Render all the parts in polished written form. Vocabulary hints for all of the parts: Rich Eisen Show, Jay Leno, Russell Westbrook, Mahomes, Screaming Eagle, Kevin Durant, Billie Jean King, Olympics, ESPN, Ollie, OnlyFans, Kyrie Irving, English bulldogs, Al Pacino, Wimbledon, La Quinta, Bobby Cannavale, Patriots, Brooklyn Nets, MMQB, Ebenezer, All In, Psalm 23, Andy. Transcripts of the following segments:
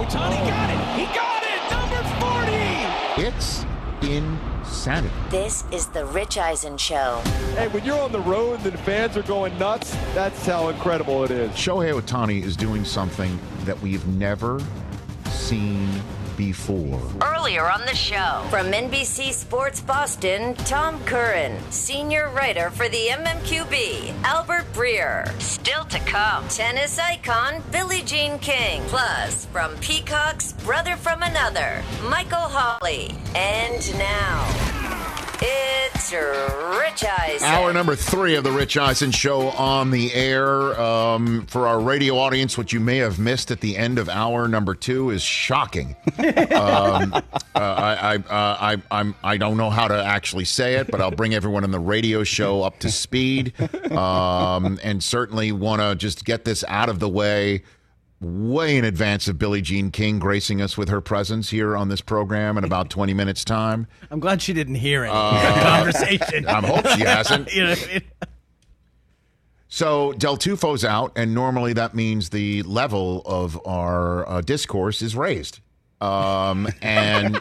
Ohtani got it! He got it! Number 40! It's insanity. This is the Rich Eisen Show. Hey, when you're on the road and fans are going nuts, that's how incredible it is. Shohei Ohtani is doing something that we've never seen before. Earlier on the show, from NBC Sports Boston, Tom Curran, senior writer for the MMQB, Albert Breer. Still to come, tennis icon Billie Jean King. Plus, from Peacock's Brother from Another, Michael Holley. And now, it's Rich Eisen. Hour number 3 of the Rich Eisen Show on the air. For our radio audience, what you may have missed at the end of hour number 2 is shocking. I don't know how to actually say it, but I'll bring everyone in the radio show up to speed, and certainly want to just get this out of the way in advance of Billie Jean King gracing us with her presence here on this program in about 20 minutes' time. I'm glad she didn't hear it. Conversation. I hope she hasn't. You know what I mean? So Del Tufo's out, and normally that means the level of our discourse is raised. Not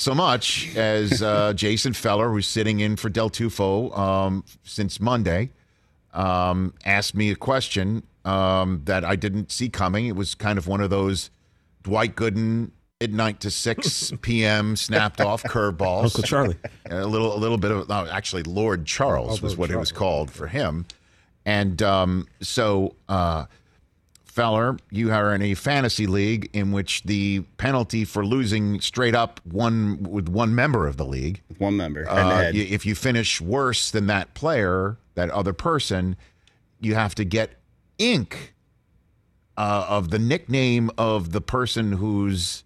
so much as Jason Feller, who's sitting in for Del Tufo since Monday. Asked me a question that I didn't see coming. It was kind of one of those Dwight Gooden midnight to 6 p.m. snapped off curveballs. Uncle Charlie. A little bit of, actually Lord Charles was what it was called for him. And Feller, you are in a fantasy league in which the penalty for losing straight up with one member of the league. One member. If you finish worse than that player, that other person, you have to get ink of the nickname of the person who's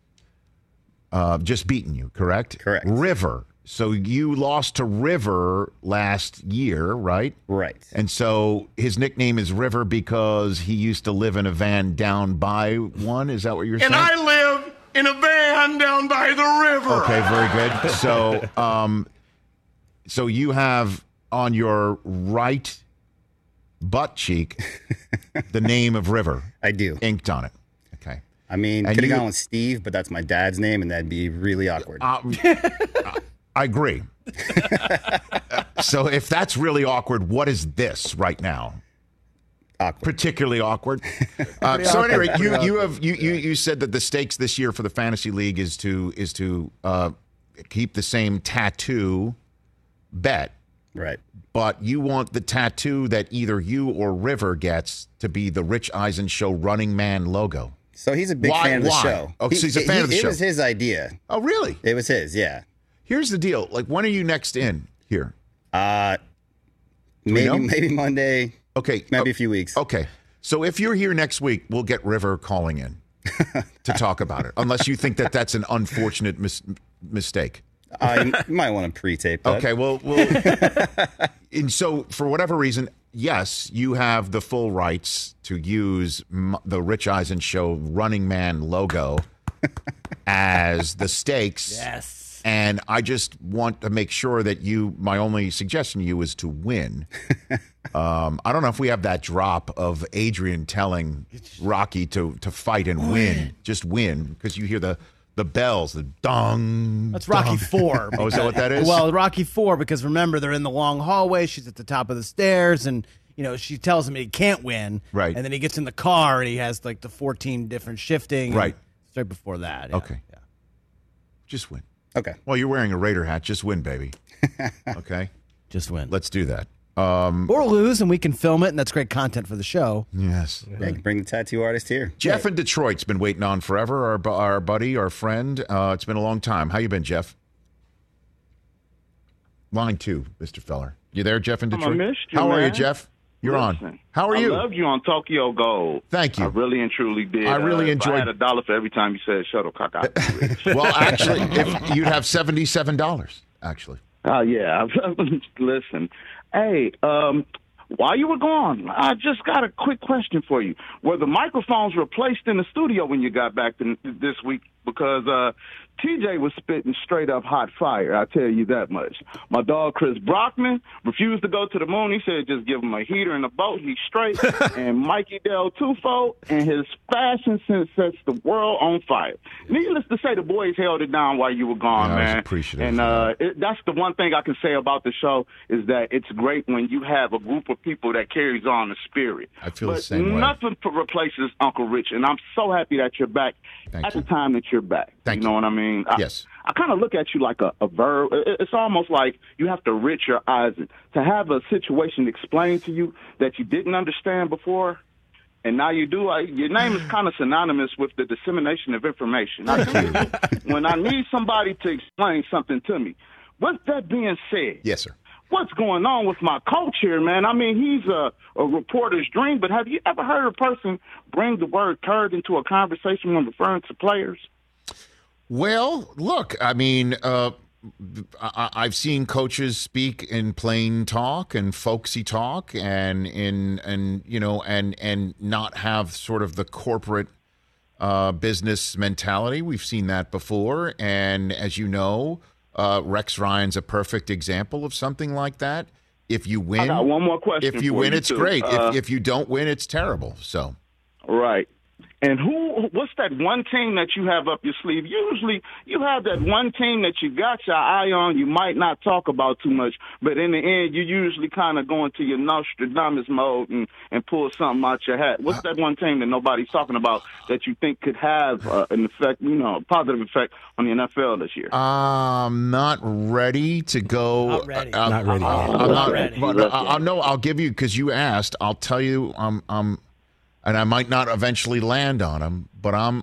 just beaten you, correct? Correct. River. So you lost to River last year, right? Right. And so his nickname is River because he used to live in a van down by one. Is that what you're saying? And I live in a van down by the river. Okay, very good. So, so you have on your right butt cheek the name of River. I do. Inked on it. Okay. I mean, could have gone with Steve, but that's my dad's name, and that'd be really awkward. I agree. So if that's really awkward, what is this right now? Awkward. Particularly awkward. So anyway, you said that the stakes this year for the fantasy league is to keep the same tattoo bet. Right. But you want the tattoo that either you or River gets to be the Rich Eisen Show running man logo. So he's a big fan of the show. Oh, so he's a fan of the show. It was his idea. Oh, really? It was his, yeah. Here's the deal. Like, when are you next in here? Maybe Monday. Okay. Maybe a few weeks. Okay. So if you're here next week, we'll get River calling in to talk about it, unless you think that that's an unfortunate mistake. I might want to pre-tape that. Okay, well, and so for whatever reason, yes, you have the full rights to use the Rich Eisen Show Running Man logo as the stakes. Yes. And I just want to make sure that my only suggestion to you is to win. I don't know if we have that drop of Adrian telling Rocky to fight and win. Just win, because you hear the bells, the dong. That's Rocky dong. Four. Oh, is that what that is? Well, Rocky Four, because remember, they're in the long hallway. She's at the top of the stairs, and you know, she tells him he can't win. Right. And then he gets in the car and he has like the 14 different shifting. Right. Straight before that. Yeah. Okay. Yeah. Just win. Okay. Well, you're wearing a Raider hat. Just win, baby. Okay. Just win. Let's do that. Or lose, and we can film it, and that's great content for the show. Yes. Yeah, bring the tattoo artist here. Jeff in Detroit's been waiting on forever, our buddy, our friend. It's been a long time. How you been, Jeff? Line two, Mr. Feller. You there, Jeff in Detroit? I missed you, How man. Are you, Jeff? You're Listen, on. How are you? I loved you on Tokyo Gold. Thank you. I really and truly did. I really enjoyed it. I had $1 for every time you said shuttlecock. I'd be rich. Well, actually, if you'd have $77, actually. Oh, yeah. Listen. Hey, while you were gone, I just got a quick question for you. Were the microphones replaced in the studio when you got back this week? Because TJ was spitting straight up hot fire, I tell you that much. My dog Chris Brockman refused to go to the moon. He said just give him a heater and a boat. He's straight. And Mikey Del Tufo and his fashion sense sets the world on fire. Needless to say, the boys held it down while you were gone, man. I was appreciative. And that's the one thing I can say about the show is that it's great when you have a group of people that carries on the spirit. I feel the same way. Nothing replaces Uncle Rich, and I'm so happy that you're back at the time that you're back. Thank you. You know what I mean? Yes. I kind of look at you like a verb. It's almost like you have to Rich your eyes to have a situation explained to you that you didn't understand before, and now you do. Your name is kind of synonymous with the dissemination of information. When I need somebody to explain something to me. With that being said, yes, sir. What's going on with my coach here, man? I mean, he's a reporter's dream, but have you ever heard a person bring the word turd into a conversation when referring to players? Well, look, I mean, I've seen coaches speak in plain talk and folksy talk and not have sort of the corporate business mentality. We've seen that before. And as you know, Rex Ryan's a perfect example of something like that. If you win, I got one more question. If you win, it's great. If you don't win, it's terrible. So, right. And what's that one team that you have up your sleeve? Usually you have that one team that you got your eye on, you might not talk about too much, but in the end, you usually kind of go into your Nostradamus mode and pull something out your hat. What's that one team that nobody's talking about that you think could have an effect, a positive effect on the NFL this year? I'm not ready to go. Not ready. I'll give you, because you asked, I'll tell you, and I might not eventually land on him, but I'm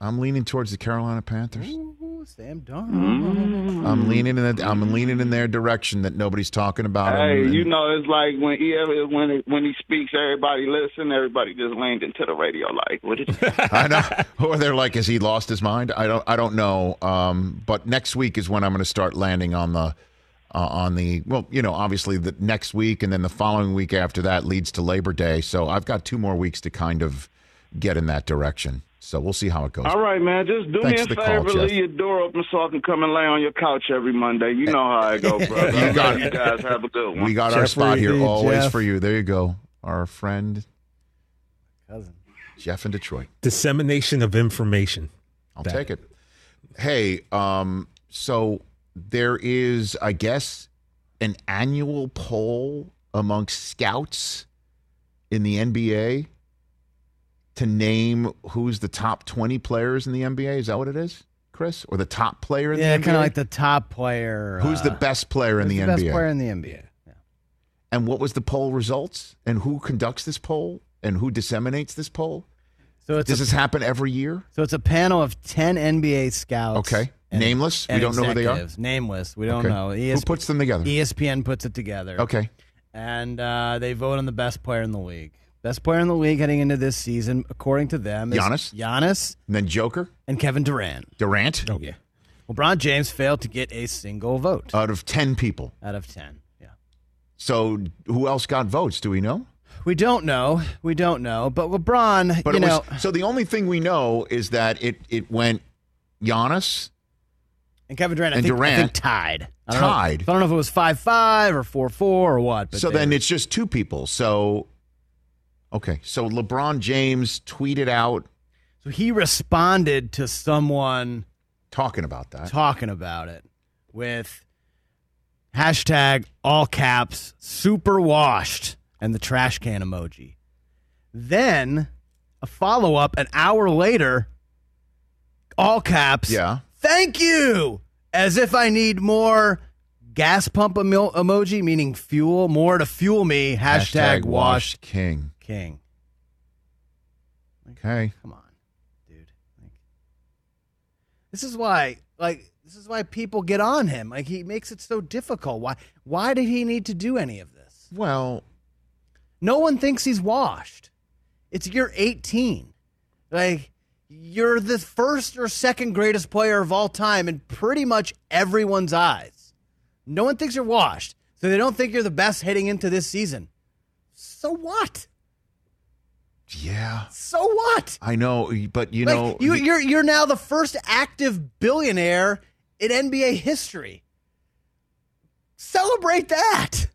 leaning towards the Carolina Panthers. Ooh, Sam Darnold. I'm leaning in their direction that nobody's talking about. Hey, you know, it's like when he speaks, everybody listens. Everybody just leaned into the radio, like, what did you say? I know. Or they're like, has he lost his mind? I don't know. But next week is when I'm going to start landing on the. Obviously the next week and then the following week after that leads to Labor Day. So I've got 2 more weeks to kind of get in that direction. So we'll see how it goes. All right, man. Just do Thanks me a favor. Call, leave your door open so I can come and lay on your couch every Monday. You know how I go, brother. You got it. You guys have a good one. We got our spot here always for you. There you go. Our friend, cousin Jeff in Detroit. Dissemination of information. I'll take it. Hey, so... There is, I guess, an annual poll amongst scouts in the NBA to name who's the top 20 players in the NBA. Is that what it is, Chris? Or the top player in the NBA? Yeah, kind of like the top player. Who's the best player in the NBA? Best player in the NBA. Yeah. And what was the poll results? And who conducts this poll? And who disseminates this poll? So does this happen every year? So it's a panel of 10 NBA scouts. Okay. Nameless? We don't know who they are? Nameless. We don't know. Who puts them together? ESPN puts it together. Okay. And they vote on the best player in the league. Best player in the league heading into this season, according to them, is Giannis. And then Joker. And Kevin Durant. Oh, yeah. LeBron James failed to get a single vote. Out of 10 people. Out of 10, yeah. So who else got votes? Do we know? We don't know. But LeBron, so the only thing we know is that it went Giannis. And Kevin Durant, I think tied. I don't know if it was 5-5 or 4-4 or what. But so then it's just 2 people. So, okay. So LeBron James tweeted out. So he responded to someone. Talking about it with # all caps, super washed. and the trash can emoji. Then a follow-up an hour later, all caps, yeah. Thank you, as if I need more gas pump emoji, meaning fuel, more to fuel me, hashtag wash king. King. Okay. Come on, dude. This is why people get on him. Like, he makes it so difficult. Why did he need to do any of this? Well, no one thinks he's washed. It's year 18. Like, you're the first or second greatest player of all time in pretty much everyone's eyes. No one thinks you're washed, so they don't think you're the best heading into this season. So what? Yeah. So what? I know, but you know... You're now the first active billionaire in NBA history. Celebrate that.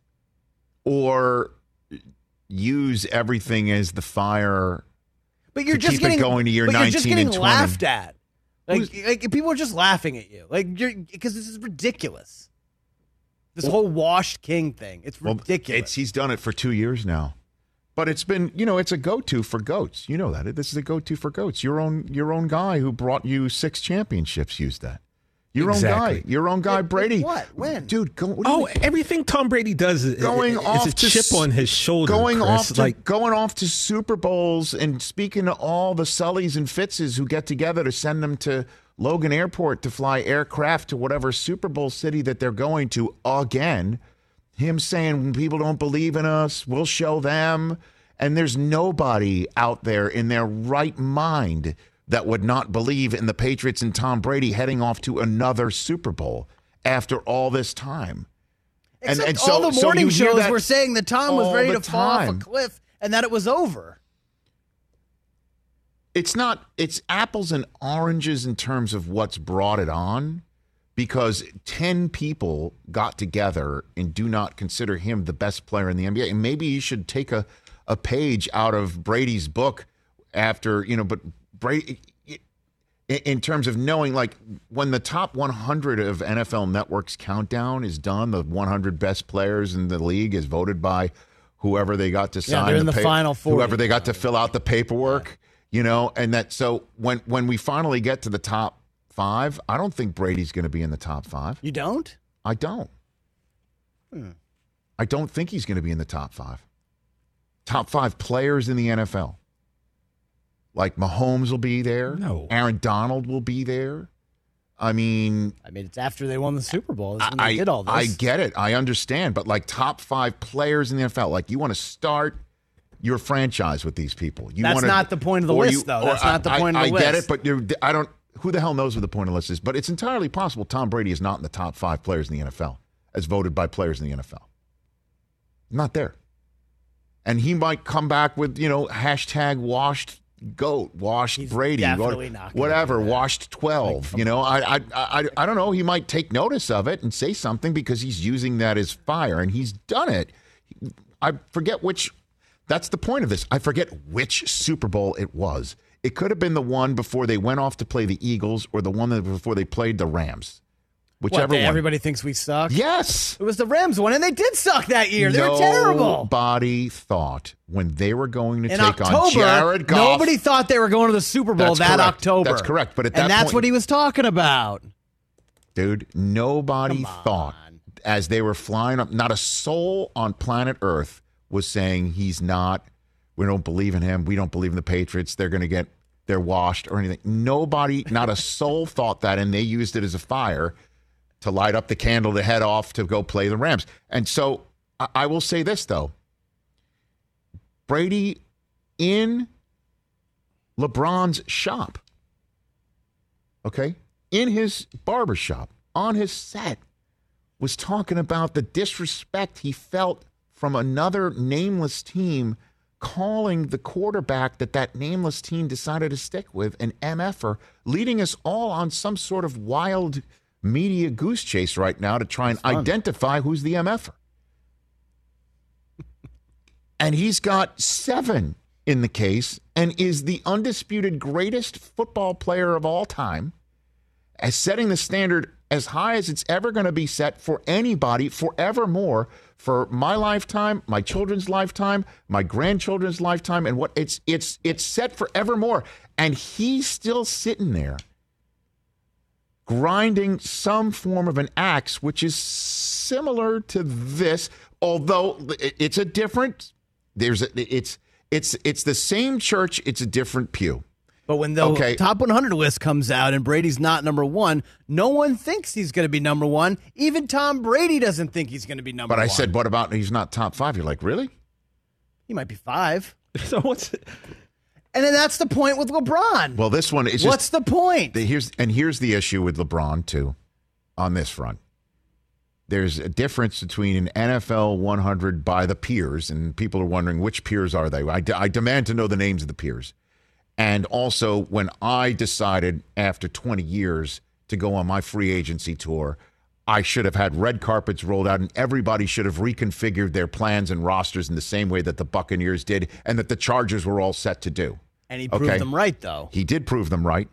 Or use everything as the fire... But you're just getting going to year 19 and 20. You're just getting laughed at. Like people are just laughing at you. Because this is ridiculous. This whole washed king thing. It's ridiculous. He's done it for 2 years now. But it's been, it's a go-to for goats. You know that. This is a go-to for goats. Your own guy who brought you 6 championships used that. Your own guy, Brady. What? When? Dude, everything Tom Brady does is a chip on his shoulder. Going off to Super Bowls and speaking to all the Sullys and Fitzes who get together to send them to Logan Airport to fly aircraft to whatever Super Bowl city that they're going to again. Him saying, when people don't believe in us, we'll show them. And there's nobody out there in their right mind that would not believe in the Patriots and Tom Brady heading off to another Super Bowl after all this time. Except all the morning shows were saying that Tom was ready to fall off a cliff and that it was over. It's not. It's apples and oranges in terms of what's brought it on, because 10 people got together and do not consider him the best player in the NBA. And maybe you should take a page out of Brady's book after, but... Brady, in terms of knowing, like, when the top 100 of NFL Network's countdown is done, the 100 best players in the league is voted by whoever they got to sign. Yeah, they're in the final 40. Whoever they got to fill out the paperwork, yeah. And that. So when we finally get to the top 5, I don't think Brady's going to be in the top 5. You don't? I don't. I don't think he's going to be in the top 5. Top 5 players in the NFL. Like, Mahomes will be there. No. Aaron Donald will be there. I mean, it's after they won the Super Bowl. They did all this. I get it. I understand. But, like, top 5 players in the NFL. Like, you want to start your franchise with these people. That's not the point of the list, though. That's not the point of the list. I get it, but who the hell knows what the point of the list is? But it's entirely possible Tom Brady is not in the top 5 players in the NFL, as voted by players in the NFL. Not there. And he might come back with, hashtag washed goat, washed He's Brady, whatever, washed 12. I don't know. He might take notice of it and say something because he's using that as fire, and he's done it. I forget which. That's the point of this. I forget which Super Bowl it was. It could have been the one before they went off to play the Eagles, or the one before they played the Rams. Whichever one. Everybody thinks we suck. Yes, it was the Rams one, and they did suck that year. They were terrible. Nobody thought when they were going to take on Jared Goff. Nobody thought they were going to the Super Bowl that October. That's correct. But at that point, that's what he was talking about, dude. Nobody thought as they were flying up. Not a soul on planet Earth was saying he's not. We don't believe in him. We don't believe in the Patriots. They're going to get. They're washed or anything. Nobody. Not a soul thought that, and they used it as a fire to light up the candle to head off to go play the Rams. And so I will say this, though. Brady in LeBron's shop, okay, in his barbershop, on his set, was talking about the disrespect he felt from another nameless team calling the quarterback that nameless team decided to stick with an MFer, leading us all on some sort of wild media goose chase right now to try and identify who's the MFer. And he's got 7 in the case and is the undisputed greatest football player of all time as setting the standard as high as it's ever going to be set for anybody forevermore, for my lifetime, my children's lifetime, my grandchildren's lifetime, and what it's set forevermore. And he's still sitting there grinding some form of an axe, which is similar to this, although it's a different. It's the same church. It's a different pew. But when the top 100 list comes out and Brady's not number one, no one thinks he's going to be number one. Even Tom Brady doesn't think he's going to be number one. But I said, what about he's not top five? You're like, really? He might be five. So what's it? And then that's the point with LeBron. Well, this one is just. What's the point? Here's the issue with LeBron, too, on this front. There's a difference between an NFL 100 by the peers, and people are wondering which peers are they. I demand to know the names of the peers. And also, when I decided after 20 years to go on my free agency tour, I should have had red carpets rolled out, and everybody should have reconfigured their plans and rosters in the same way that the Buccaneers did and that the Chargers were all set to do. And he proved them right, though. He did prove them right.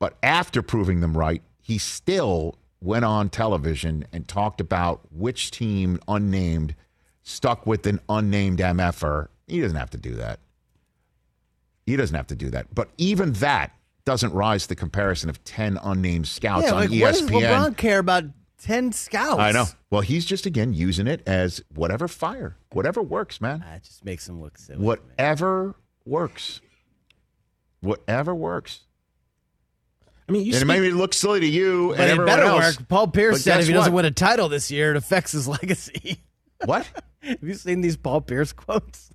But after proving them right, he still went on television and talked about which team, unnamed, stuck with an unnamed MFR. He doesn't have to do that. He doesn't have to do that. But even that doesn't rise to the comparison of 10 unnamed scouts on ESPN. What does LeBron care about 10 scouts? I know. Well, he's just, again, using it as whatever fire, whatever works, man. It just makes him look silly. Whatever works. I mean, it maybe looks silly to you and everyone else. Work. Paul Pierce said if he doesn't win a title this year, it affects his legacy. What? Have you seen these Paul Pierce quotes?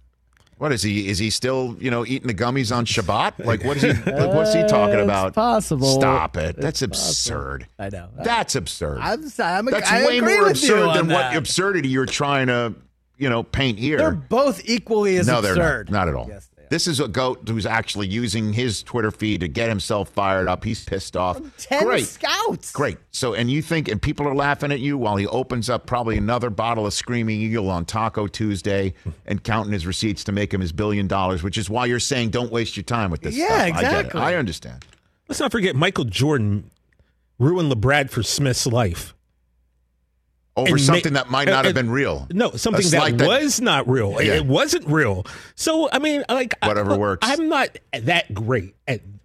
What is he? Is he still, eating the gummies on Shabbat? Like, what is he? Like, what's he talking about? It's possible. Stop it! That's absurd. I know. That's absurd. I agree with you on that. What absurdity you're trying to, paint here. They're both equally as absurd. No, they're not at all. Yes. This is a goat who's actually using his Twitter feed to get himself fired up. He's pissed off. 10 scouts. Great. So, and people are laughing at you while he opens up probably another bottle of Screaming Eagle on Taco Tuesday and counting his receipts to make him his $1 billion, which is why you're saying don't waste your time with this stuff. Yeah, exactly. I understand. Let's not forget Michael Jordan ruined LeBradford Smith's life. Over something that might not have been real. No, something that was not real. Yeah. It wasn't real. So, works. I'm not that great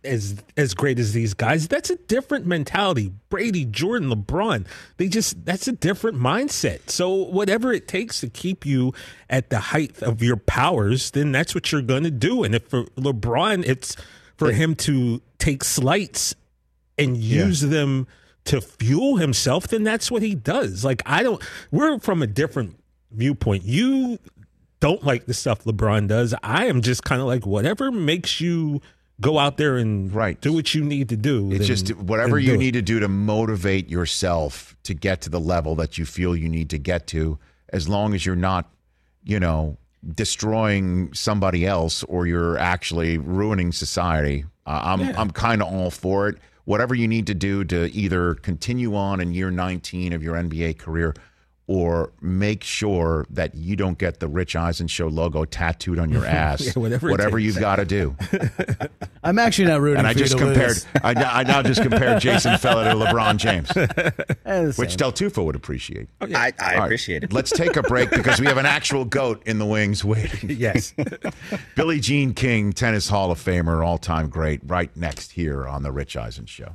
as great as these guys. That's a different mentality. Brady, Jordan, LeBron, that's a different mindset. So whatever it takes to keep you at the height of your powers, then that's what you're going to do. And if for LeBron, it's for him to take slights and use them to fuel himself, then that's what he does. Like, we're from a different viewpoint. You don't like the stuff LeBron does. I am just kind of like, whatever makes you go out there and do what you need to do. It's just whatever you need to do to motivate yourself to get to the level that you feel you need to get to, as long as you're not, destroying somebody else or you're actually ruining society. I'm kind of all for it. Whatever you need to do to either continue on in year 19 of your NBA career or make sure that you don't get the Rich Eisen Show logo tattooed on your ass, whatever you've got to do. I'm actually not rooting for you to lose. I now just compared Jason Feller to LeBron James, which Del Tufo would appreciate. Oh, yeah. I appreciate it. Let's take a break because we have an actual goat in the wings waiting. Yes. Billie Jean King, tennis Hall of Famer, all-time great, right next here on The Rich Eisen Show.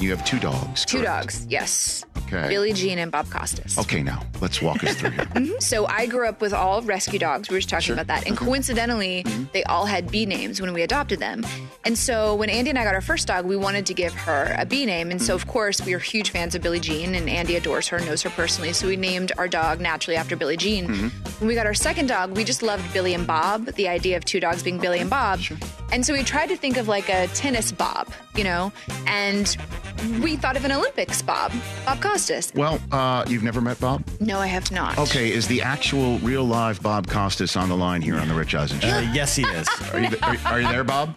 You have two dogs. Two correct? Dogs, yes. Okay. Billie Jean and Bob Costas. Okay, now let's walk us through here. Mm-hmm. So I grew up with all rescue dogs. We were just talking about that. And coincidentally, they all had B names when we adopted them. And so when Andy and I got our first dog, we wanted to give her a B name. And so, of course, we are huge fans of Billie Jean, and Andy adores her, knows her personally. So we named our dog naturally after Billie Jean. When we got our second dog, we just loved Billy and Bob, the idea of two dogs being Billy and Bob. And so we tried to think of like a tennis Bob, you know, and we thought of an Olympics Bob, Bob Costas. Well, you've never met Bob? No, I have not. Okay, is the actual real live Bob Costas on the line here on the Rich Eisen Show? Yes, he is. Are you there, Bob?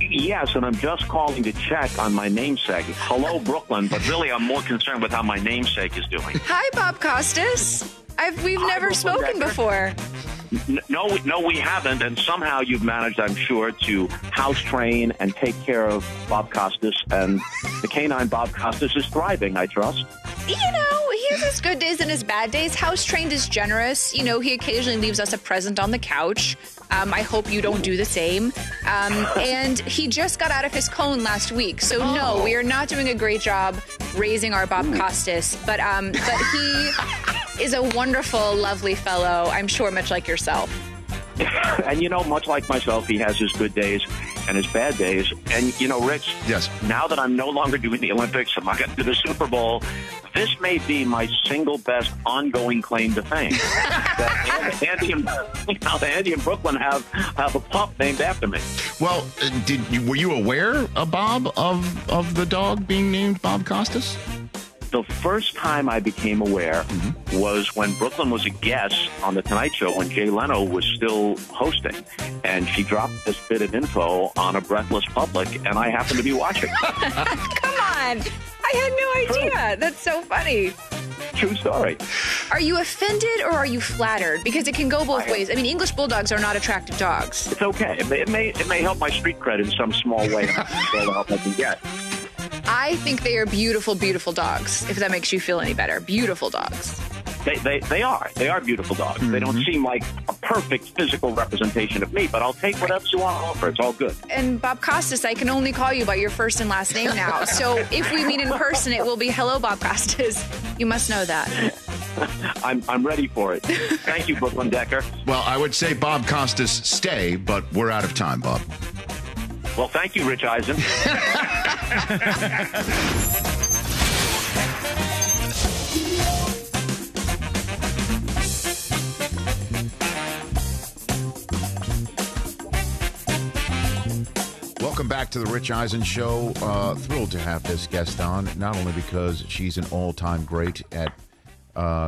Yes, and I'm just calling to check on my namesake. Hello, Brooklyn, but really I'm more concerned with how my namesake is doing. Hi, Bob Costas. We've never spoken before. No, we haven't, and somehow you've managed, I'm sure, to house train and take care of Bob Costas, and the canine Bob Costas is thriving, I trust. You know, he has his good days and his bad days. House trained is generous. You know, he occasionally leaves us a present on the couch. I hope you don't do the same. And he just got out of his cone last week. So, no, we are not doing a great job raising our Bob Costas. But he is a wonderful, lovely fellow, I'm sure, much like yourself. And, you know, much like myself, he has his good days and his bad days. And, you know, Rich, yes. Now that I'm no longer doing the Olympics, I'm not going to do the Super Bowl, this may be my single best ongoing claim to fame. That Andy and Brooklyn have a pup named after me. Well, were you aware, Bob, of the dog being named Bob Costas? The first time I became aware was when Brooklyn was a guest on The Tonight Show when Jay Leno was still hosting. And she dropped this bit of info on a breathless public, and I happened to be watching. Come on. I had no idea. That's so funny. True story. Are you offended or are you flattered? Because it can go both ways. I mean, English bulldogs are not attractive dogs. It's okay. It may help my street cred in some small way. That's all I can get. I think they are beautiful, beautiful dogs, if that makes you feel any better. Beautiful dogs. They are. They are beautiful dogs. They don't seem like a perfect physical representation of me, but I'll take whatever you want to offer. It's all good. And Bob Costas, I can only call you by your first and last name now. So if we meet in person, it will be, hello, Bob Costas. You must know that. I'm ready for it. Thank you, Brooklyn Decker. Well, I would say Bob Costas stay, but we're out of time, Bob. Well, thank you, Rich Eisen. Welcome back to the Rich Eisen Show. Thrilled to have this guest on, not only because she's an all-time great at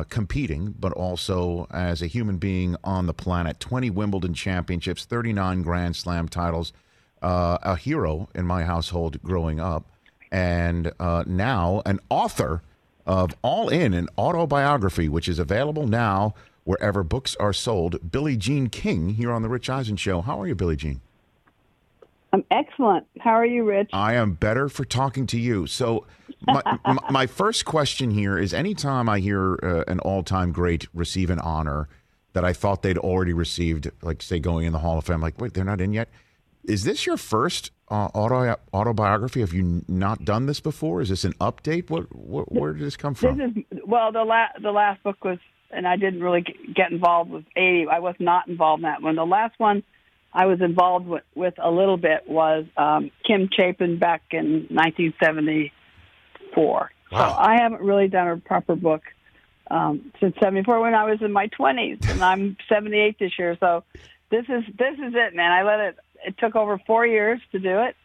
competing, but also as a human being on the planet. 20 Wimbledon championships, 39 Grand Slam titles. A hero in my household growing up, and now an author of All In, an autobiography, which is available now wherever books are sold. Billie Jean King here on The Rich Eisen Show. How are you, Billie Jean? I'm excellent. How are you, Rich? I am better for talking to you. So my first question here is, anytime I hear an all-time great receive an honor, that I thought they'd already received, like, say, going in the Hall of Fame. Like, wait, they're not in yet? Is this your first autobiography? Have you not done this before? Is this an update? Where did this come from? The last book was, and I didn't really get involved with 80. I was not involved in that one. The last one I was involved with a little bit was Kim Chapin back in 1974. Wow. So I haven't really done a proper book since 74 when I was in my 20s, and I'm 78 this year. So this is it, man. I let it. It took over 4 years to do it.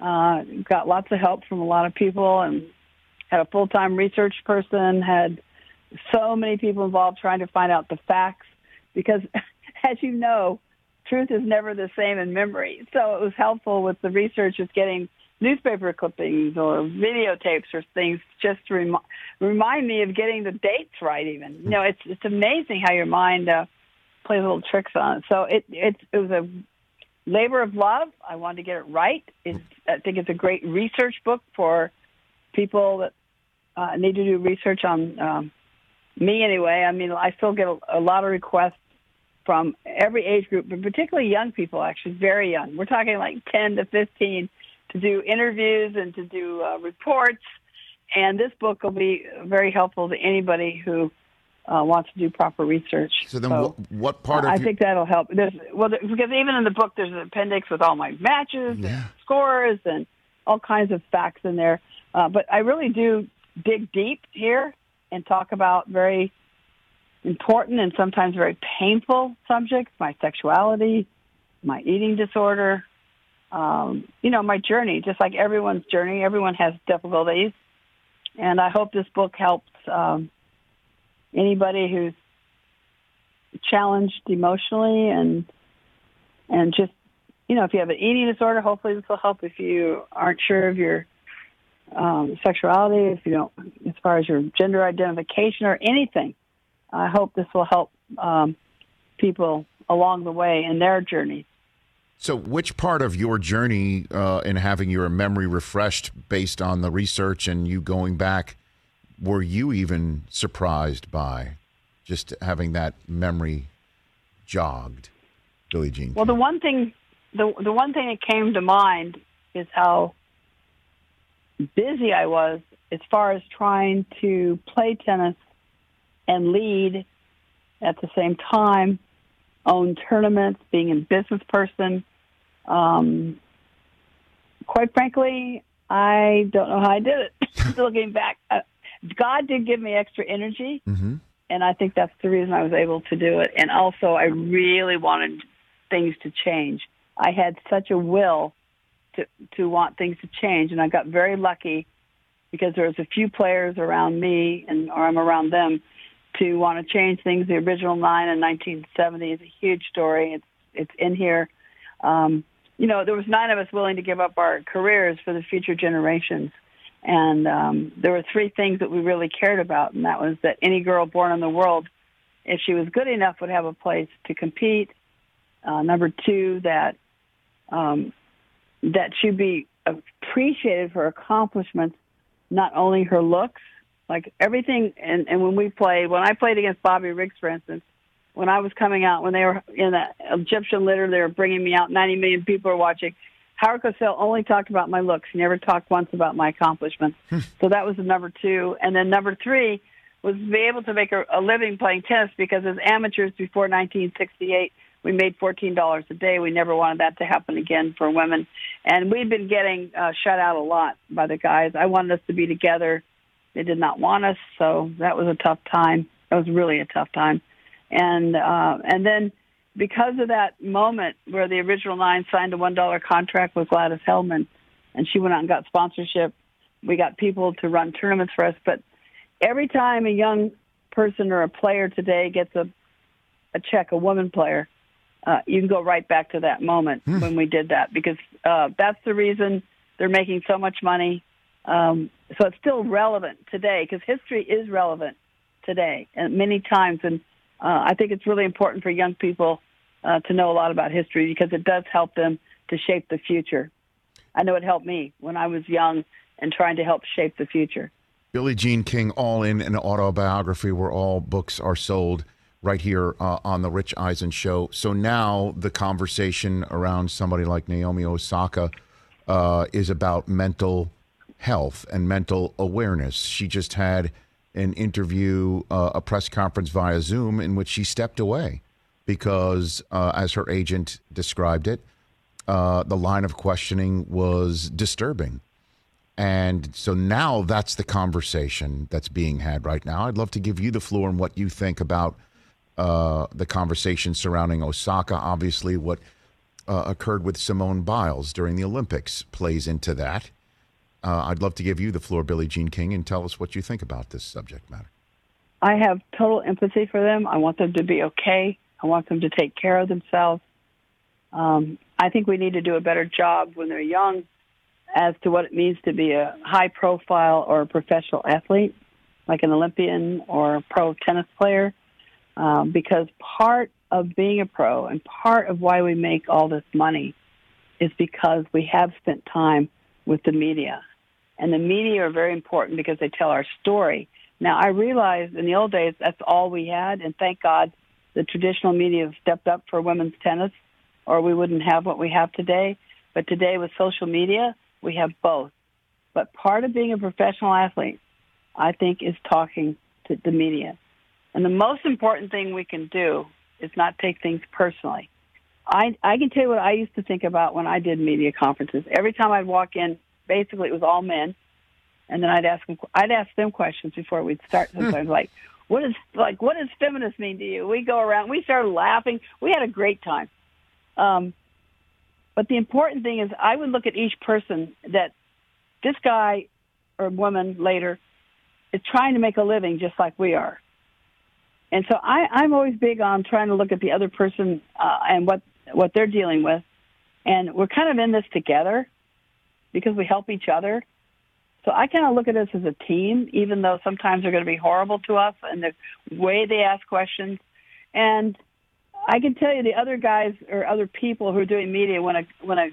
Got lots of help from a lot of people, and had a full-time research person, had so many people involved trying to find out the facts, because, as you know, truth is never the same in memory. So it was helpful with the research of getting newspaper clippings or videotapes or things just to remind me of getting the dates right even. You know, it's amazing how your mind plays little tricks on it. So it was a labor of love. I wanted to get it right. I think it's a great research book for people that need to do research on me anyway. I mean, I still get a lot of requests from every age group, but particularly young people, actually, very young. We're talking like 10 to 15 to do interviews and to do reports. And this book will be very helpful to anybody who wants to do proper research. So then what part of I think that'll help. Because even in the book, there's an appendix with all my matches and scores and all kinds of facts in there. But I really do dig deep here and talk about very important and sometimes very painful subjects, my sexuality, my eating disorder, my journey, just like everyone's journey. Everyone has difficulties. And I hope this book helps anybody who's challenged emotionally and just, if you have an eating disorder, hopefully this will help. If you aren't sure of your sexuality, if you don't, as far as your gender identification or anything, I hope this will help people along the way in their journey. So which part of your journey in having your memory refreshed based on the research and you going back were you even surprised by, just having that memory jogged, Billie Jean King? Well, the one thing that came to mind is how busy I was as far as trying to play tennis and lead at the same time, own tournaments, being a business person. Quite frankly, I don't know how I did it. Looking back, God did give me extra energy, and I think that's the reason I was able to do it. And also, I really wanted things to change. I had such a will to want things to change, and I got very lucky because there was a few players around me, or I'm around them, to want to change things. The original 9 in 1970 is a huge story. It's in here. There was 9 of us willing to give up our careers for the future generations. And there were 3 things that we really cared about, and that was that any girl born in the world, if she was good enough, would have a place to compete. Number 2, that that she'd be appreciated for accomplishments, not only her looks, like everything. And when I played against Bobby Riggs, for instance, when I was coming out, when they were in the Egyptian litter, they were bringing me out, 90 million people were watching. Howard Cosell only talked about my looks. He never talked once about my accomplishments. So that was the number 2. And then number 3 was to be able to make a living playing tennis, because as amateurs before 1968, we made $14 a day. We never wanted that to happen again for women. And we'd been getting shut out a lot by the guys. I wanted us to be together. They did not want us, so that was a tough time. That was really a tough time. And then, because of that moment where the original 9 signed a $1 contract with Gladys Hellman, and she went out and got sponsorship, we got people to run tournaments for us. But every time a young person or a player today gets a check, a woman player, you can go right back to that moment when we did that, because that's the reason they're making so much money. So it's still relevant today, because history is relevant today and many times. And I think it's really important for young people to know a lot about history, because it does help them to shape the future. I know it helped me when I was young and trying to help shape the future. Billie Jean King, All In, an autobiography, where all books are sold. right here on the Rich Eisen Show. So now the conversation around somebody like Naomi Osaka is about mental health and mental awareness. She just had an interview, a press conference via Zoom, in which she stepped away because, as her agent described it, the line of questioning was disturbing. And so now that's the conversation that's being had right now. I'd love to give you the floor on what you think about the conversation surrounding Osaka. Obviously, what occurred with Simone Biles during the Olympics plays into that. I'd love to give you the floor, Billie Jean King, and tell us what you think about this subject matter. I have total empathy for them. I want them to be okay. I want them to take care of themselves. I think we need to do a better job when they're young as to what it means to be a high-profile or a professional athlete, like an Olympian or a pro tennis player, because part of being a pro and part of why we make all this money is because we have spent time with the media. And the media are very important because they tell our story. Now, I realize in the old days that's all we had, and thank God the traditional media has stepped up for women's tennis, or we wouldn't have what we have today. But today with social media, we have both. But part of being a professional athlete, I think, is talking to the media. And the most important thing we can do is not take things personally. I can tell you what I used to think about when I did media conferences. Every time I'd walk in, basically it was all men, and then I'd ask them questions before we'd start. Sometimes what does feminist mean to you? We go around, we started laughing, we had a great time. But the important thing is I would look at each person that this guy or woman later is trying to make a living just like we are. And so I'm always big on trying to look at the other person and what they're dealing with. And we're kind of in this together because we help each other. So I kind of look at us as a team, even though sometimes they're going to be horrible to us and the way they ask questions. And I can tell you the other guys or other people who are doing media, when a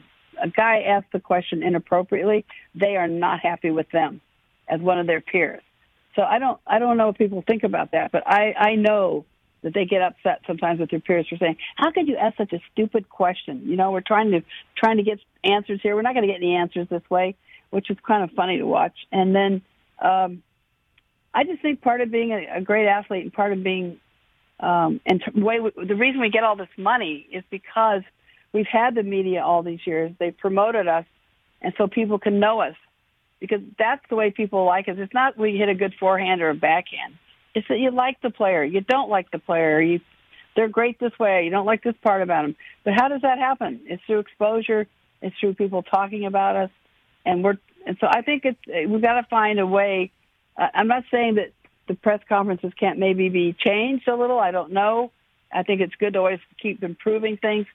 guy asks the question inappropriately, they are not happy with them as one of their peers. So I don't know if people think about that, but I know that they get upset sometimes with their peers for saying, how could you ask such a stupid question? You know, we're trying to get answers here. We're not going to get any answers this way, which is kind of funny to watch. And then I just think part of being a great athlete and part of being the reason we get all this money is because we've had the media all these years. They've promoted us, and so people can know us. Because that's the way people like us. It's not we hit a good forehand or a backhand. It's that you like the player. You don't like the player. They're great this way. You don't like this part about them. But how does that happen? It's through exposure. It's through people talking about us. And so I think we've got to find a way. I'm not saying that the press conferences can't maybe be changed a little. I don't know. I think it's good to always keep improving things.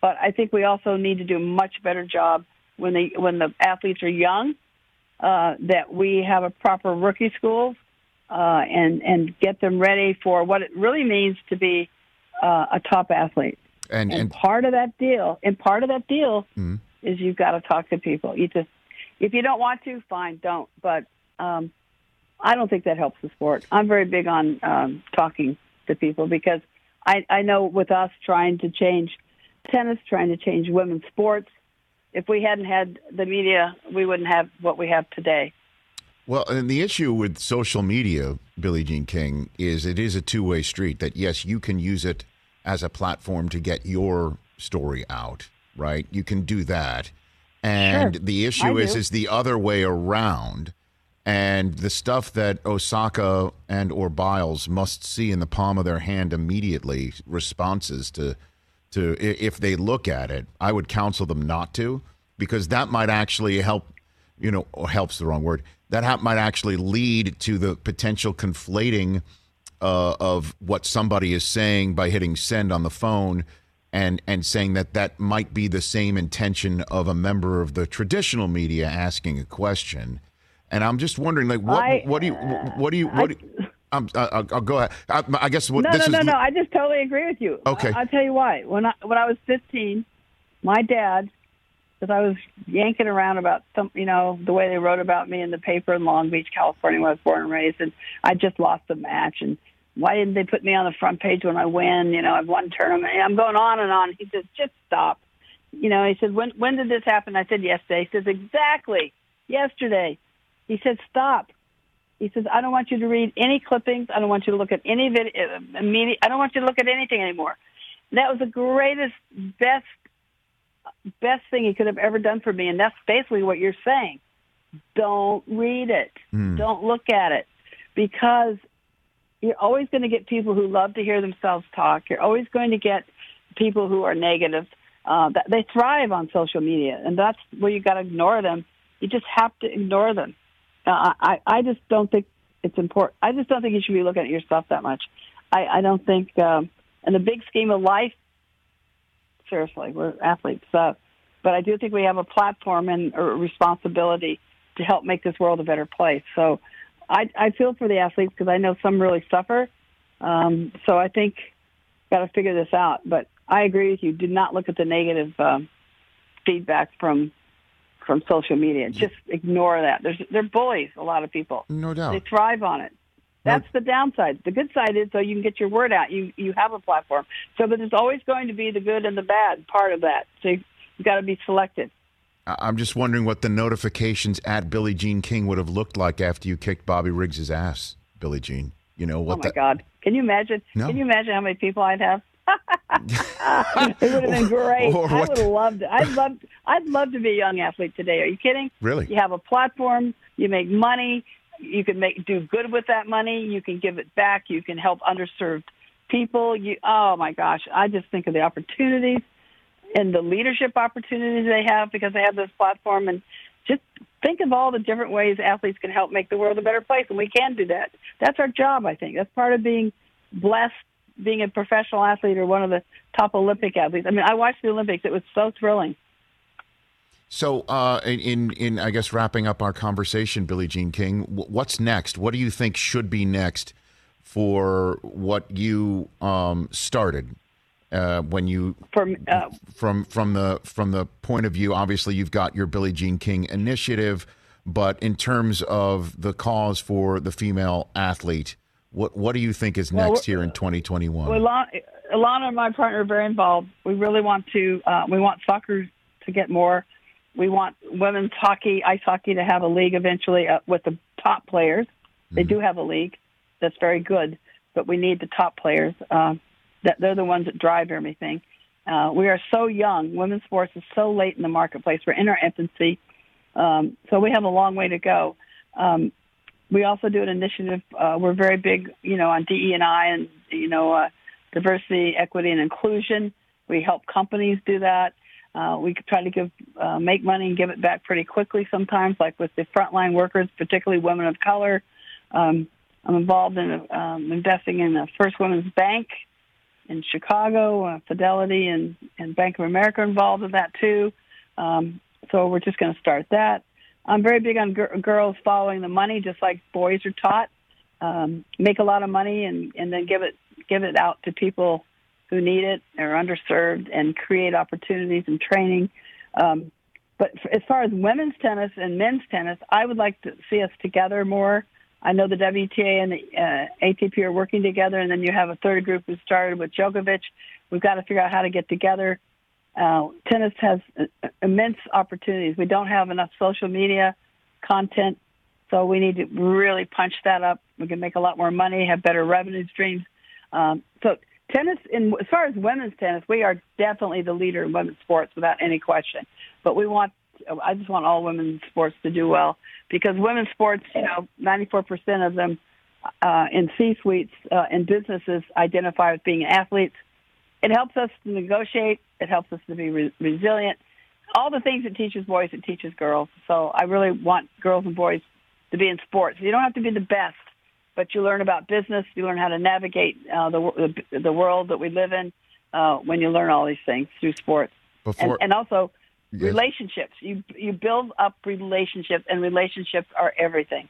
But I think we also need to do a much better job when the athletes are young. That we have a proper rookie school and get them ready for what it really means to be a top athlete. And part of that deal mm-hmm. is you've got to talk to people. If you don't want to, fine, don't. But I don't think that helps the sport. I'm very big on talking to people because I know with us trying to change tennis, trying to change women's sports, if we hadn't had the media, we wouldn't have what we have today. Well, and the issue with social media, Billie Jean King, is it is a two-way street that, yes, you can use it as a platform to get your story out, right? You can do that. And sure, the issue is the other way around. And the stuff that Osaka and or Biles must see in the palm of their hand immediately, responses to if they look at it, I would counsel them not to, because that might actually help, helps the wrong word. That might actually lead to the potential conflating of what somebody is saying by hitting send on the phone and saying that might be the same intention of a member of the traditional media asking a question. And I'm just wondering, like, what do you I'll go ahead. I guess what, no, this no, is... no. I just totally agree with you. Okay, I'll tell you why. When I was 15, my dad, because I was yanking around about some, the way they wrote about me in the paper in Long Beach, California, where I was born and raised, and I just lost a match, and why didn't they put me on the front page when I win? You know, I've won tournament. I'm going on and on. He says, just stop. You know, he said, when did this happen? I said, yesterday. He says, exactly, yesterday. He said, stop. He says, I don't want you to read any clippings. I don't want you to look at any media. I don't want you to look at anything anymore. And that was the greatest, best thing he could have ever done for me. And that's basically what you're saying. Don't read it. Don't look at it. Because you're always going to get people who love to hear themselves talk. You're always going to get people who are negative. They thrive on social media, and that's where you got to ignore them. You just have to ignore them. I just don't think it's important. I just don't think you should be looking at yourself that much. I don't think, in the big scheme of life, seriously, we're athletes. But I do think we have a platform and a responsibility to help make this world a better place. So I feel for the athletes because I know some really suffer. So I think got to figure this out. But I agree with you. Do not look at the negative feedback from social media. Just ignore that. They're bullies, a lot of people. No doubt. They thrive on it. That's the downside. The good side is so you can get your word out. You have a platform. So, but there's always going to be the good and the bad part of that. So you've got to be selective. I'm just wondering what the notifications at Billie Jean King would have looked like after you kicked Bobby Riggs's ass, Billie Jean. You know what? Oh my God! Can you imagine? No. Can you imagine how many people I'd have? It would have been great. I would have loved it. I'd love to be a young athlete today. Are you kidding? Really? You have a platform. You make money. You can do good with that money. You can give it back. You can help underserved people. Oh my gosh! I just think of the opportunities and the leadership opportunities they have because they have this platform. And just think of all the different ways athletes can help make the world a better place, and we can do that. That's our job, I think. That's part of being blessed, being a professional athlete or one of the top Olympic athletes. I mean, I watched the Olympics. It was so thrilling. So in I guess, wrapping up our conversation, Billie Jean King, what's next? What do you think should be next for what you started? When you from the point of view, obviously you've got your Billie Jean King initiative, but in terms of the cause for the female athlete, what do you think is next here in 2021? Well, Alana and my partner are very involved. We really want to. We want soccer to get more. We want women's hockey, ice hockey, to have a league eventually with the top players. They do have a league that's very good, but we need the top players. That they're the ones that drive everything. We are so young. Women's sports is so late in the marketplace. We're in our infancy. So we have a long way to go. We also do an initiative. We're very big, you know, on DE&I and, you know, diversity, equity, and inclusion. We help companies do that. We try to make money and give it back pretty quickly sometimes, like with the frontline workers, particularly women of color. I'm involved in investing in the First Women's Bank in Chicago, Fidelity and Bank of America involved in that too. So we're just going to start that. I'm very big on girls following the money, just like boys are taught. Make a lot of money and then give it out to people who need it or underserved, and create opportunities and training. But as far as women's tennis and men's tennis, I would like to see us together more. I know the WTA and the ATP are working together, and then you have a third group who started with Djokovic. We've got to figure out how to get together. Tennis has immense opportunities. We don't have enough social media content, so we need to really punch that up. We can make a lot more money, have better revenue streams. So tennis, as far as women's tennis, we are definitely the leader in women's sports without any question. But I just want all women's sports to do well, because women's sports, you know, 94% of them in C-suites in businesses identify with being athletes. It helps us to negotiate. It helps us to be resilient. All the things it teaches boys, it teaches girls. So I really want girls and boys to be in sports. You don't have to be the best, but you learn about business. You learn how to navigate the world that we live in when you learn all these things through sports. And also... Yes. Relationships. You build up relationships, and relationships are everything.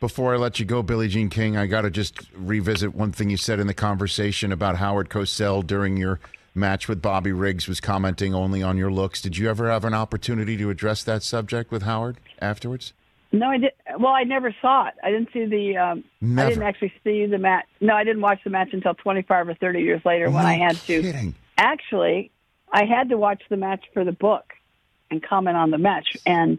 Before I let you go, Billie Jean King, I got to just revisit one thing you said in the conversation about Howard Cosell during your match with Bobby Riggs was commenting only on your looks. Did you ever have an opportunity to address that subject with Howard afterwards? No, I did. Well, I never saw it. I didn't see the. I didn't actually see the match. No, I didn't watch the match until 25 or 30 years later when I had to. Kidding. Actually, I had to watch the match for the book and comment on the match, and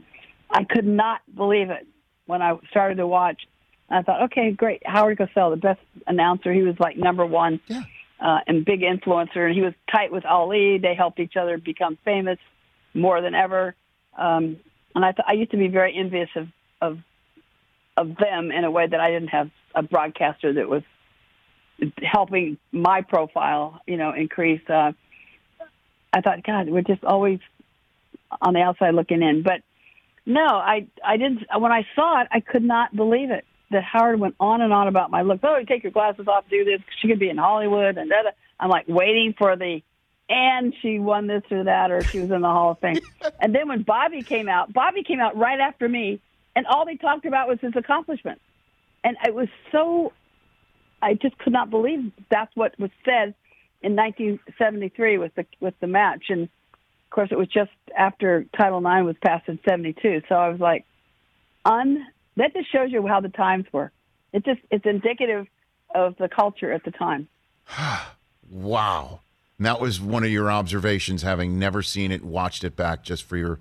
I could not believe it when I started to watch. I thought, okay, great. Howard Cosell, the best announcer, he was like number one, and big influencer, and he was tight with Ollie. They helped each other become famous more than ever. And I used to be very envious of them in a way that I didn't have a broadcaster that was helping my profile, you know, increase. I thought, God, we're just always on the outside looking in. But no, I didn't. When I saw it, I could not believe it. That Howard went on and on about my look. Oh, take your glasses off, do this. She could be in Hollywood. And that. I'm like waiting for the, and she won this or that, or she was in the Hall of Fame. And then when Bobby came out right after me, and all they talked about was his accomplishment. And it was so, I just could not believe that's what was said in 1973 with the match. And, of course, it was just after Title IX was passed in 72. So I was like, that just shows you how the times were. It's indicative of the culture at the time. Wow. And that was one of your observations, having never seen it, watched it back just for your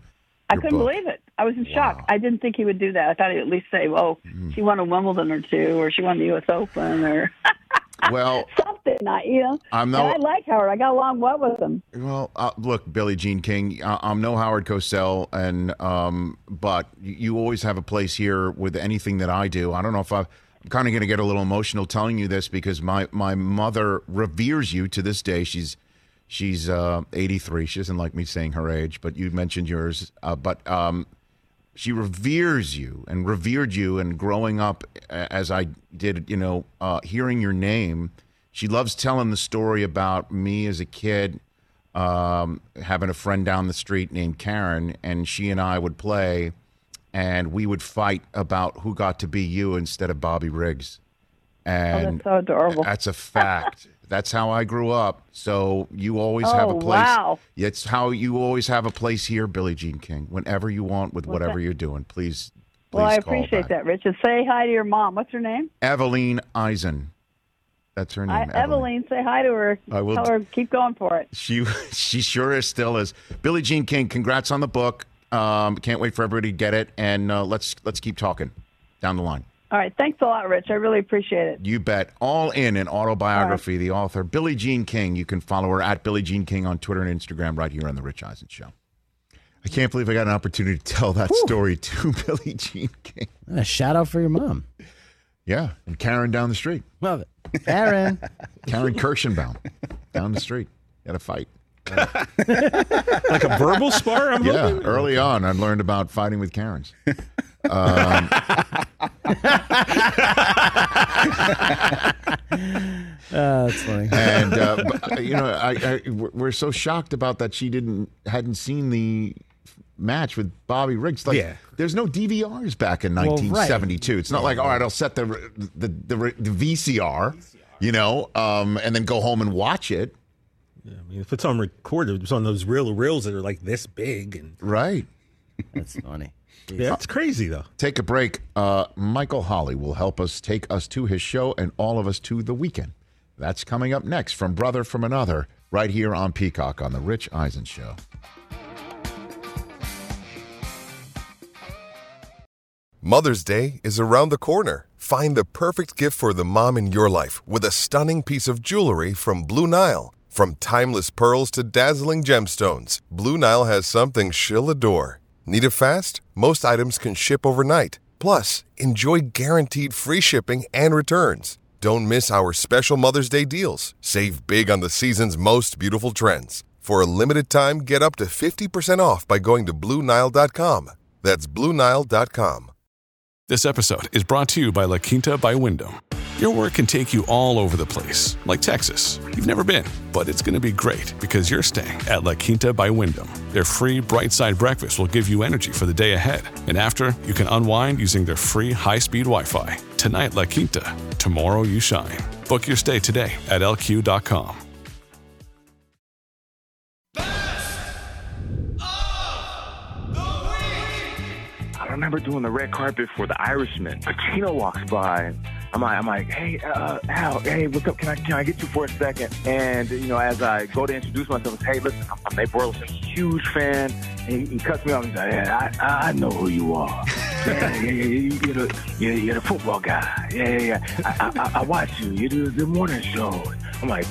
I couldn't book. Believe it. I was in shock. I didn't think he would do that. I thought he'd at least say, well, she won a Wimbledon or two, or she won the U.S. Open, or well, something. I like Howard. I got along well with him. Well, look, Billie Jean King, I'm no Howard Cosell, and but you always have a place here with anything that I do. I don't know if I'm kind of going to get a little emotional telling you this, because my mother reveres you to this day. She's 83. She doesn't like me saying her age, but you mentioned yours. But she reveres you and revered you. And growing up, as I did, hearing your name, she loves telling the story about me as a kid, having a friend down the street named Karen, and she and I would play, and we would fight about who got to be you instead of Bobby Riggs. And that's so adorable. That's a fact. That's how I grew up. So you always have a place. Wow. It's how you always have a place here, Billie Jean King, whenever you want with whatever you're doing. Please well, I appreciate that, Richard. Say hi to your mom. What's her name? Eveline Eisen. That's her name. Eveline, say hi to her. I will. Tell her, keep going for it. She sure is, still is. Billie Jean King, congrats on the book. Can't wait for everybody to get it. And let's keep talking down the line. All right. Thanks a lot, Rich. I really appreciate it. You bet. All In, an autobiography, the author, Billie Jean King. You can follow her at Billie Jean King on Twitter and Instagram right here on The Rich Eisen Show. I can't believe I got an opportunity to tell that story to Billie Jean King. A shout out for your mom. Yeah. And Karen down the street. Love it. Karen. Karen Kirschenbaum down the street. Had a fight. Like a verbal spar, I'm hoping? Early on, I learned about fighting with Karens. That's funny. And we're so shocked about that she hadn't seen the match with Bobby Riggs. Like, there's no DVRs back in 1972. Right. It's not like, all right, I'll set the VCR, and then go home and watch it. Yeah, I mean, if it's on recorder, it's on those reels that are like this big. And right. That's funny. Yeah, it's crazy, though. Take a break. Michael Holley will help us take us to his show and all of us to the weekend. That's coming up next from Brother From Another right here on Peacock on The Rich Eisen Show. Mother's Day is around the corner. Find the perfect gift for the mom in your life with a stunning piece of jewelry from Blue Nile. From timeless pearls to dazzling gemstones, Blue Nile has something she'll adore. Need it fast? Most items can ship overnight. Plus, enjoy guaranteed free shipping and returns. Don't miss our special Mother's Day deals. Save big on the season's most beautiful trends. For a limited time, get up to 50% off by going to BlueNile.com. That's BlueNile.com. This episode is brought to you by La Quinta by Wyndham. Your work can take you all over the place, like Texas. You've never been, but it's going to be great because you're staying at La Quinta by Wyndham. Their free Bright Side breakfast will give you energy for the day ahead. And after, you can unwind using their free high-speed Wi-Fi. Tonight, La Quinta, tomorrow you shine. Book your stay today at LQ.com. remember doing the red carpet for The Irishman. Pacino walks by. I'm like, hey, Al, hey, what's up? Can I get you for a second? And, you know, as I go to introduce myself, hey, listen, I'm Abe Burleson, huge fan. And he cuts me off. He's like, yeah, I know who you are. You're the football guy. I watch you. You do the morning show. I'm like,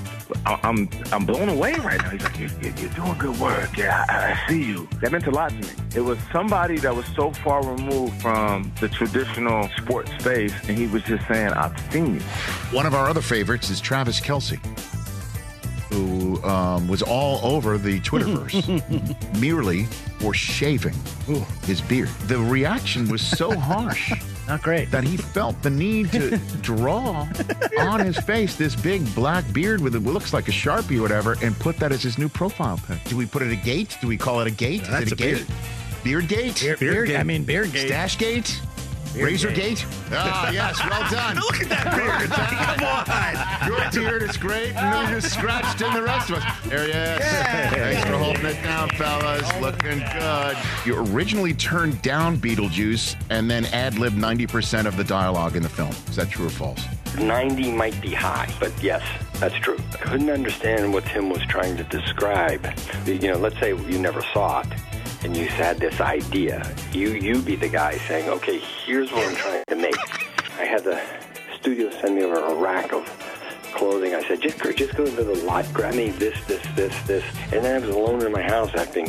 I'm blown away right now. He's like, you're doing good work. Yeah, I see you. That meant a lot to me. It was somebody that was so far removed from the traditional sports space, and he was just saying, I've seen you. One of our other favorites is Travis Kelce, who was all over the Twitterverse merely for shaving his beard. The reaction was so harsh. Not great. That he felt the need to draw on his face this big black beard with it looks like a Sharpie or whatever, and put that as his new profile pic. Do we put it a gate? Do we call it a gate? No, that's a gate. Beard gate? Beard gate. I mean, beard gate. Stash gate? Razor gate? Ah, yes, well done. Look at that beard. Come on. Your beard is great, and you just scratched in the rest of us. There he is. Yeah. Thanks for holding it down, fellas. Looking good. You originally turned down Beetlejuice and then ad-libbed 90% of the dialogue in the film. Is that true or false? 90 might be high, but yes, that's true. I couldn't understand what Tim was trying to describe. You know, let's say you never saw it. And you had this idea. You be the guy saying, okay, here's what I'm trying to make. I had the studio send me over a rack of clothing. I said, just go into the lot, grab me this. And then I was alone in my house acting.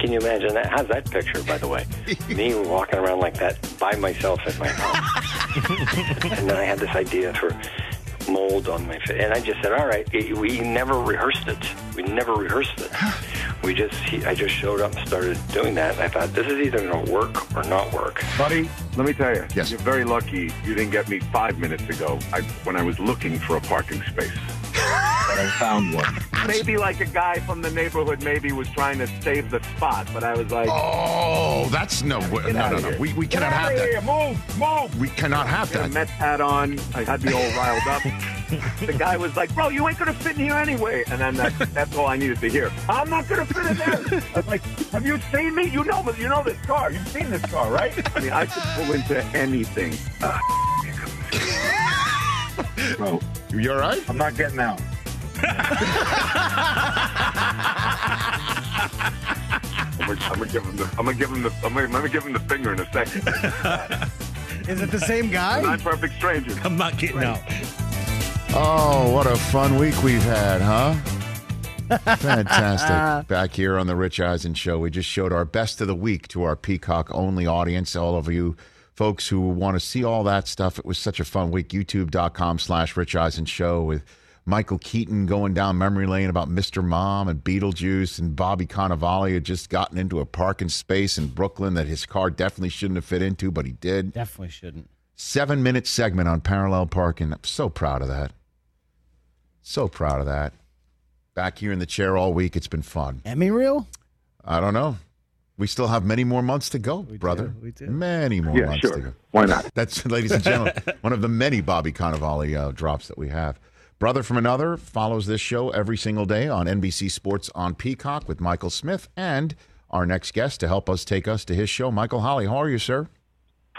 Can you imagine that? How's that picture, by the way? Me walking around like that by myself at my house. And then I had this idea for mold on my face. And I just said, all right, we never rehearsed it. I just showed up and started doing that. And I thought, this is either going to work or not work. Buddy, let me tell you, You're very lucky you didn't get me 5 minutes ago when I was looking for a parking space. But I found one. Maybe like a guy from the neighborhood maybe was trying to save the spot, but I was like... Oh, that's no. We cannot have that. Move. We cannot have that. I had a Mets hat on. I had me all riled up. The guy was like, bro, you ain't going to fit in here anyway. And then that's all I needed to hear. I'm not going to fit in there. I was like, have you seen me? You know this car. You've seen this car, right? I mean, I could pull into anything. Bro. You all right? I'm not getting out. I'm gonna give him the finger in a second. Is it the same guy? Not perfect strangers. I'm not getting out. Oh, what a fun week we've had, huh? Fantastic. Back here on the Rich Eisen Show, we just showed our best of the week to our Peacock-only audience, all of you folks who want to see all that stuff. It was such a fun week. YouTube.com/Rich Eisen Show with Michael Keaton going down memory lane about Mr. Mom and Beetlejuice, and Bobby Cannavale had just gotten into a parking space in Brooklyn that his car definitely shouldn't have fit into, but he did. Definitely shouldn't. 7-minute segment on parallel parking. I'm so proud of that. Back here in the chair all week, it's been fun. Emmy reel? I don't know. We still have many more months to go, brother. We do. Many more months to go. Why not? That's, ladies and gentlemen, one of the many Bobby Cannavale drops that we have. Brother from Another follows this show every single day on NBC Sports on Peacock with Michael Smith and our next guest to help us take us to his show, Michael Holley. How are you, sir?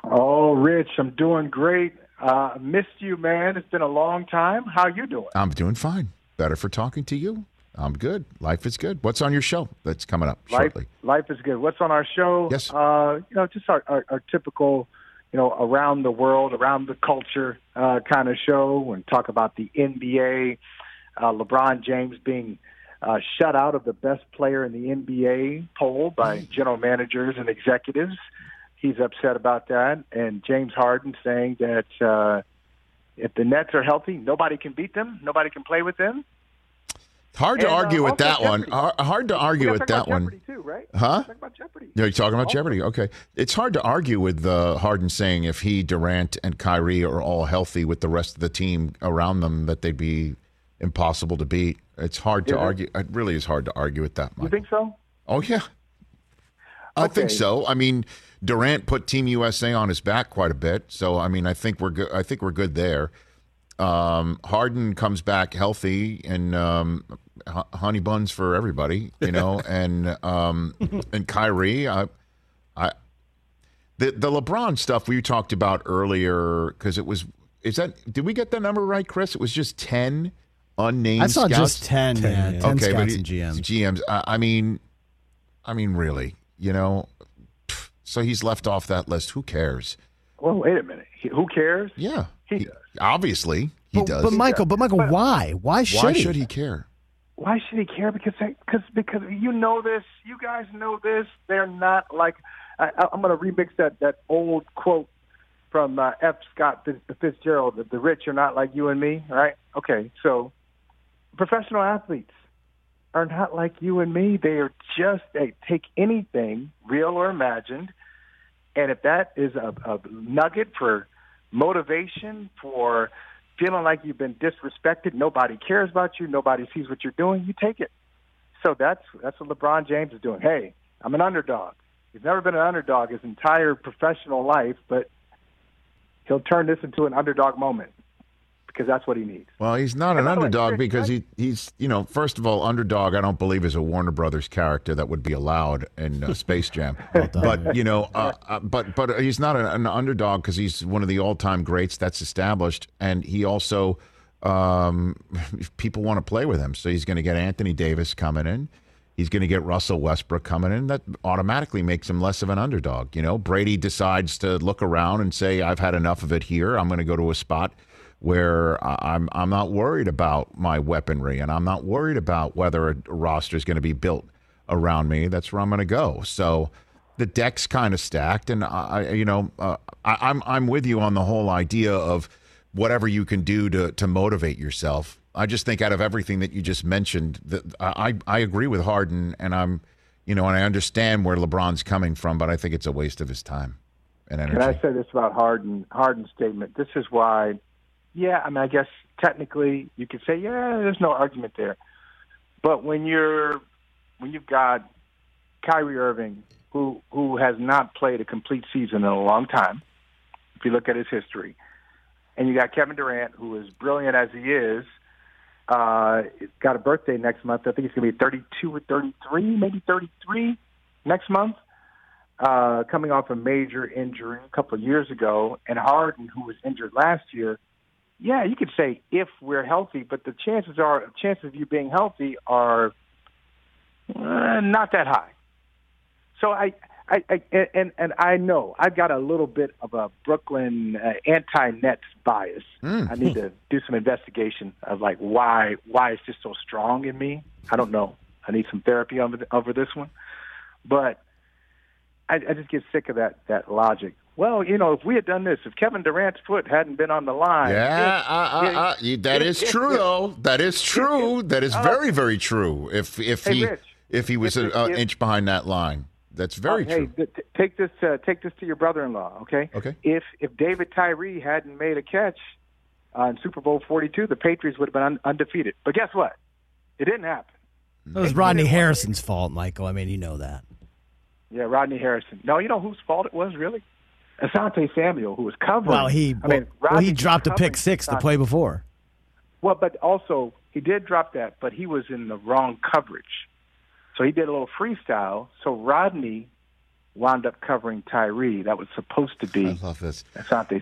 Oh, Rich, I'm doing great. Missed you, man. It's been a long time. How you doing? I'm doing fine. Better for talking to you. I'm good. Life is good. What's on your show? That's coming up shortly. Life is good. What's on our show? Yes. You know, just our typical, you know, around the world, around the culture kind of show, and talk about the NBA, LeBron James being shut out of the best player in the NBA poll by general managers and executives. He's upset about that. And James Harden saying that if the Nets are healthy, nobody can beat them. Nobody can play with them. Hard to argue with that one. Too, right? Huh? Talking about Jeopardy. You're talking about Jeopardy. Okay. It's hard to argue with Harden saying if he, Durant, and Kyrie are all healthy with the rest of the team around them that they'd be impossible to beat. It's hard to argue. It really is hard to argue with that, Michael. You think so? Oh, yeah. I think so. I mean, Durant put Team USA on his back quite a bit. So, I mean, I think we're good. I think we're good there. Harden comes back healthy and honey buns for everybody, you know, and Kyrie, I The LeBron stuff we talked about earlier, because it was – is that – did we get that number right, Chris? It was just 10 unnamed scouts? I saw just 10, yeah. 10 okay, scouts and GMs. GMs. I mean, really, you know. So he's left off that list. Who cares? Well, wait a minute. Who cares? Yeah. He does. Obviously, he does. But Michael, why? Why should he care? Why should he care? Because you know this. You guys know this. They're not like – I'm going to remix that old quote from F. Scott Fitzgerald, that the rich are not like you and me, right? Okay, so professional athletes are not like you and me. They take anything, real or imagined, and if that is a nugget for motivation, for feeling like you've been disrespected, nobody cares about you, nobody sees what you're doing, you take it. So that's what LeBron James is doing. Hey, I'm an underdog. He's never been an underdog his entire professional life, but he'll turn this into an underdog moment because that's what he needs. Well, he's not an underdog because he's, you know, first of all, underdog I don't believe is a Warner Brothers character that would be allowed in Space Jam. But, you know, but he's not an underdog because he's one of the all-time greats that's established, and he also people want to play with him. So he's going to get Anthony Davis coming in. He's going to get Russell Westbrook coming in. That automatically makes him less of an underdog. You know, Brady decides to look around and say, I've had enough of it here. I'm going to go to a spot where I'm not worried about my weaponry, and I'm not worried about whether a roster is going to be built around me. That's where I'm going to go. So the deck's kind of stacked, and, I'm with you on the whole idea of whatever you can do to motivate yourself. I just think out of everything that you just mentioned, I agree with Harden, and I understand where LeBron's coming from, but I think it's a waste of his time and energy. Can I say this about Harden's statement? This is why, I guess technically you could say, there's no argument there. But when you've got Kyrie Irving, who has not played a complete season in a long time, if you look at his history, and you got Kevin Durant, who is brilliant as he is, got a birthday next month. I think it's going to be 32 or 33, maybe 33 next month, coming off a major injury a couple of years ago. And Harden, who was injured last year, you could say if we're healthy, but the chances of you being healthy are not that high. So I know I've got a little bit of a Brooklyn anti-Nets bias. I need to do some investigation of like why it's just so strong in me. I don't know. I need some therapy over this one. But I just get sick of that logic. Well, you know, if we had done this, if Kevin Durant's foot hadn't been on the line. That is true, though. That is true. That is very, very true. If he was an inch behind that line. That's very true. Hey, take this to your brother-in-law, okay? Okay. If David Tyree hadn't made a catch on Super Bowl 42, the Patriots would have been undefeated. But guess what? It didn't happen. It was Rodney Harrison's fault, Michael. I mean, you know that. Yeah, Rodney Harrison. No, you know whose fault it was, really? Asante Samuel, who was covering. He dropped a pick six the play before. Well, but also, he did drop that, but he was in the wrong coverage. So he did a little freestyle. So Rodney wound up covering Tyree. That was supposed to be. I love this.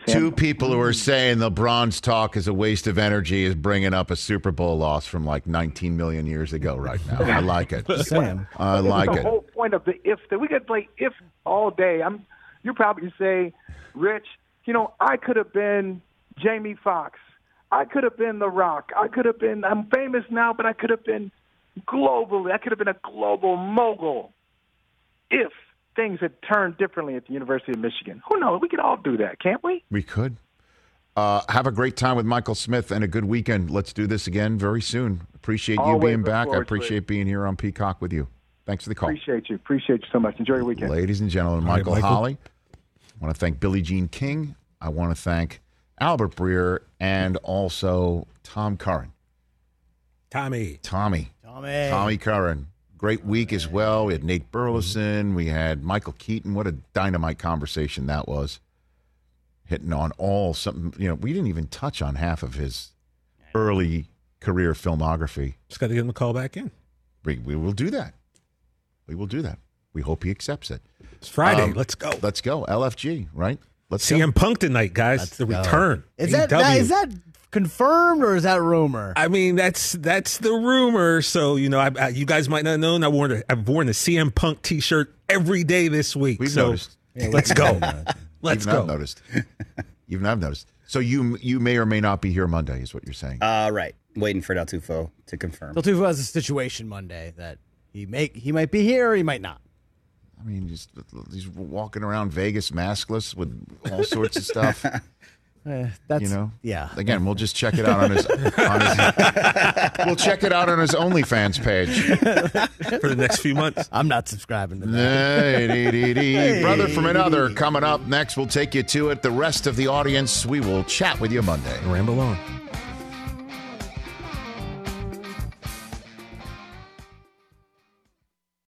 Two people who are saying LeBron's talk is a waste of energy is bringing up a Super Bowl loss from like 19 million years ago right now. I like it. Sam. I like it. The whole point of the if that we could play if all day. You probably say, Rich, you know, I could have been Jamie Foxx. I could have been The Rock. I could have been. I'm famous now, but I could have been. Globally, I could have been a global mogul if things had turned differently at the University of Michigan. Who knows? We could all do that, can't we? We could. Have a great time with Michael Smith and a good weekend. Let's do this again very soon. Appreciate you being back. I appreciate being here on Peacock with you. Thanks for the call. Appreciate you. Appreciate you so much. Enjoy your weekend. Ladies and gentlemen, Michael Holley. I want to thank Billie Jean King. I want to thank Albert Breer and also Tom Curran. Tommy Curran. Great week as well. We had Nate Burleson. We had Michael Keaton. What a dynamite conversation that was. Hitting on all something. You know, we didn't even touch on half of his early career filmography. Just got to give him a call back in. We will do that. We hope he accepts it. It's Friday. Let's go. Let's go. LFG, right? Let's CM go. Punk tonight, guys. Let's the go. Return. Is that is that confirmed or is that rumor? I mean, that's the rumor. So, you know, I you guys might not know. I've worn the CM Punk T-shirt every day this week. We've noticed. Yeah, let's go. Let's go. I've noticed. Even I've noticed. So you may or may not be here Monday, is what you're saying. Right. Waiting for Del Tufo to confirm. Del Tufo has a situation Monday that he might be here or he might not. I mean, just he's walking around Vegas maskless with all sorts of stuff. That's, you know, yeah. Again, we'll just check it out on his. We'll check it out on his OnlyFans page for the next few months. I'm not subscribing to that. Hey. Brother from another coming up next. We'll take you to it. The rest of the audience, we will chat with you Monday. Ramble on.